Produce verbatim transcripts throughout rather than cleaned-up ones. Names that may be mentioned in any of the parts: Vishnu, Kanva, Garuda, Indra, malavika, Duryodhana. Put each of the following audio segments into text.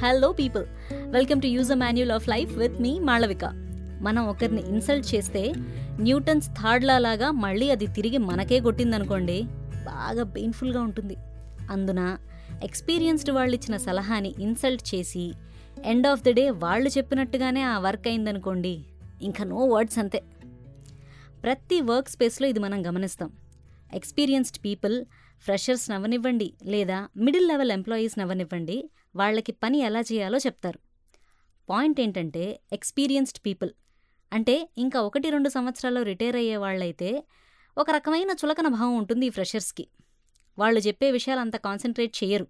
Hello people, welcome to use a manual of life with me Malavika. మనం ఒకరిని insult చేస్తే Newton's third law లాగా మళ్ళీ అది తిరిగి మనకే కొట్టిందనుకోండి, బాగా పెయిన్ఫుల్గా ఉంటుంది. అందున ఎక్స్పీరియన్స్డ్ వాళ్ళు ఇచ్చిన సలహాని ఇన్సల్ట్ చేసి ఎండ్ ఆఫ్ ది డే వాళ్ళు చెప్పినట్టుగానే ఆ వర్క్ అయిందనుకోండి, ఇంకా నో వర్డ్స్, అంతే. ప్రతి వర్క్ స్పేస్లో ఇది మనం గమనిస్తాం. ఎక్స్పీరియన్స్డ్ పీపుల్ ఫ్రెషర్స్ నవ్వనివ్వండి లేదా మిడిల్ లెవెల్ ఎంప్లాయీస్ నవ్వనివ్వండి, వాళ్ళకి పని ఎలా చేయాలో చెప్తారు. పాయింట్ ఏంటంటే, ఎక్స్పీరియన్స్డ్ పీపుల్ అంటే ఇంకా ఒకటి రెండు సంవత్సరాల్లో రిటైర్ అయ్యే వాళ్ళైతే ఒక రకమైన చులకన భావం ఉంటుంది ఈ ఫ్రెషర్స్కి. వాళ్ళు చెప్పే విషయాలు అంత కాన్సన్ట్రేట్ చేయరు.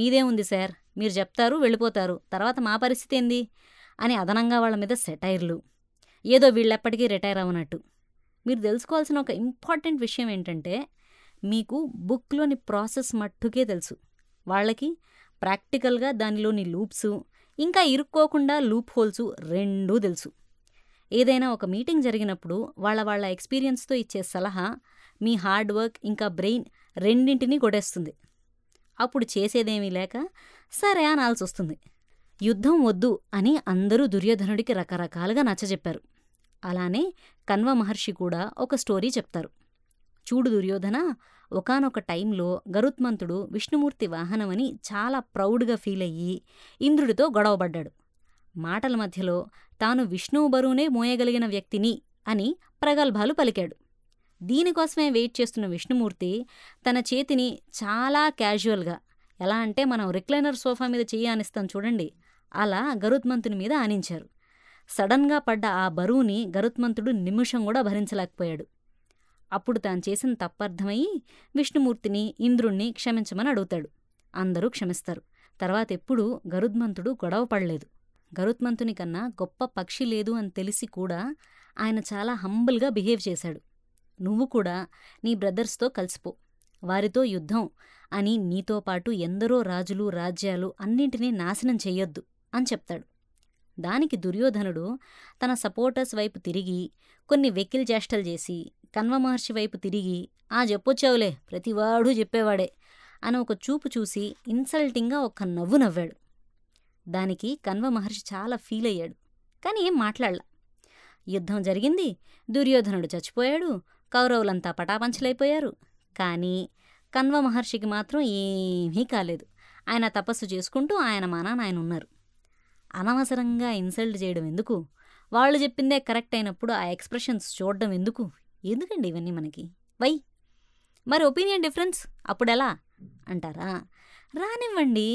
మీదేముంది సార్, మీరు చెప్తారు, వెళ్ళిపోతారు, తర్వాత మా పరిస్థితి ఏంది అని అదనంగా వాళ్ళ మీద సెటైర్లు, ఏదో వీళ్ళెప్పటికీ రిటైర్ అవ్వనట్టు. మీరు తెలుసుకోవాల్సిన ఒక ఇంపార్టెంట్ విషయం ఏంటంటే, మీకు బుక్లోని ప్రాసెస్ మట్టుకే తెలుసు, వాళ్ళకి ప్రాక్టికల్గా దానిలోని లూప్స్, ఇంకా ఇరుక్కోకుండా లూప్ హోల్స్ రెండూ తెలుసు. ఏదైనా ఒక మీటింగ్ జరిగినప్పుడు వాళ్ళ వాళ్ళ ఎక్స్పీరియన్స్తో ఇచ్చే సలహా మీ హార్డ్ వర్క్ ఇంకా బ్రెయిన్ రెండింటినీ కొడేస్తుంది. అప్పుడు చేసేదేమీ లేక సరే అనాల్సి వస్తుంది. యుద్ధం వద్దు అని అందరూ దుర్యోధనుడికి రకరకాలుగా నచ్చజెప్పారు. అలానే కన్వ మహర్షి కూడా ఒక స్టోరీ చెప్తారు. చూడు దుర్యోధన, ఒకానొక టైంలో గరుత్మంతుడు విష్ణుమూర్తి వాహనమని చాలా ప్రౌడ్గా ఫీల్ అయ్యి ఇంద్రుడితో గొడవబడ్డాడు. మాటల మధ్యలో తాను విష్ణువు బరువునే మోయగలిగిన వ్యక్తిని అని ప్రగల్భాలు పలికాడు. దీనికోసమే వెయిట్ చేస్తున్న విష్ణుమూర్తి తన చేతిని చాలా క్యాజువల్గా, ఎలా అంటే మనం రిక్లైనర్ సోఫా మీద చెయ్యి ఆనిస్తాం చూడండి, అలా గరుత్మంతుని మీద ఆనించారు. సడన్గా పడ్డ ఆ బరువుని గరుత్మంతుడు నిమిషం కూడా భరించలేకపోయాడు. అప్పుడు తాను చేసిన తప్పర్థమయ్యి విష్ణుమూర్తిని, ఇంద్రుణ్ణి క్షమించమని అడుగుతాడు. అందరూ క్షమిస్తారు. తర్వాత ఎప్పుడూ గరుత్మంతుడు గొడవ పడలేదు. గరుత్మంతుని కన్నా గొప్ప పక్షి లేదు అని తెలిసి కూడా ఆయన చాలా హంబుల్గా బిహేవ్ చేశాడు. నువ్వు కూడా నీ బ్రదర్స్తో కలిసిపో, వారితో యుద్ధం అని నీతో పాటు ఎందరో రాజులు రాజ్యాలు అన్నింటినీ నాశనం చెయ్యొద్దు అని చెప్తాడు. దానికి దుర్యోధనుడు తన సపోర్టర్స్ వైపు తిరిగి కొన్ని వెకిల్ చేష్టలు చేసి, కన్వ మహర్షి వైపు తిరిగి ఆ చెప్పొచ్చావులే, ప్రతివాడూ చెప్పేవాడే అని ఒక చూపు చూసి ఇన్సల్టింగ్గా ఒక్క నవ్వు నవ్వాడు. దానికి కన్వ మహర్షి చాలా ఫీల్ అయ్యాడు, కానీ ఏం మాట్లాడలా. యుద్ధం జరిగింది, దుర్యోధనుడు చచ్చిపోయాడు, కౌరవులంతా పటాపంచలైపోయారు. కానీ కన్వ మహర్షికి మాత్రం ఏమీ కాలేదు. ఆయన తపస్సు చేసుకుంటూ ఆయన మానాన ఆయన ఉన్నారు. అనవసరంగా ఇన్సల్ట్ చేయడం ఎందుకు? వాళ్ళు చెప్పిందే కరెక్ట్ అయినప్పుడు ఆ ఎక్స్ప్రెషన్స్ చూడడం ఎందుకు? ఎందుకండి ఇవన్నీ మనకి? వై? మరి ఒపీనియన్ డిఫరెన్స్ అప్పుడెలా అంటారా? రానివ్వండి,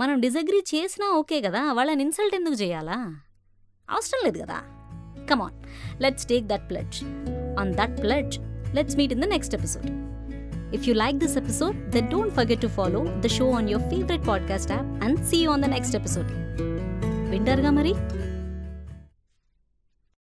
మనం డిజగ్రీ చేసినా ఓకే కదా, వాళ్ళని ఇన్సల్ట్ ఎందుకు చేయాలా? అవసరం లేదు కదా. Come on, let's take that pledge. On that pledge, let's meet in the next episode. If you like this episode, then don't forget to follow the show on your favorite podcast app and see you on the next episode. Winter ga mari.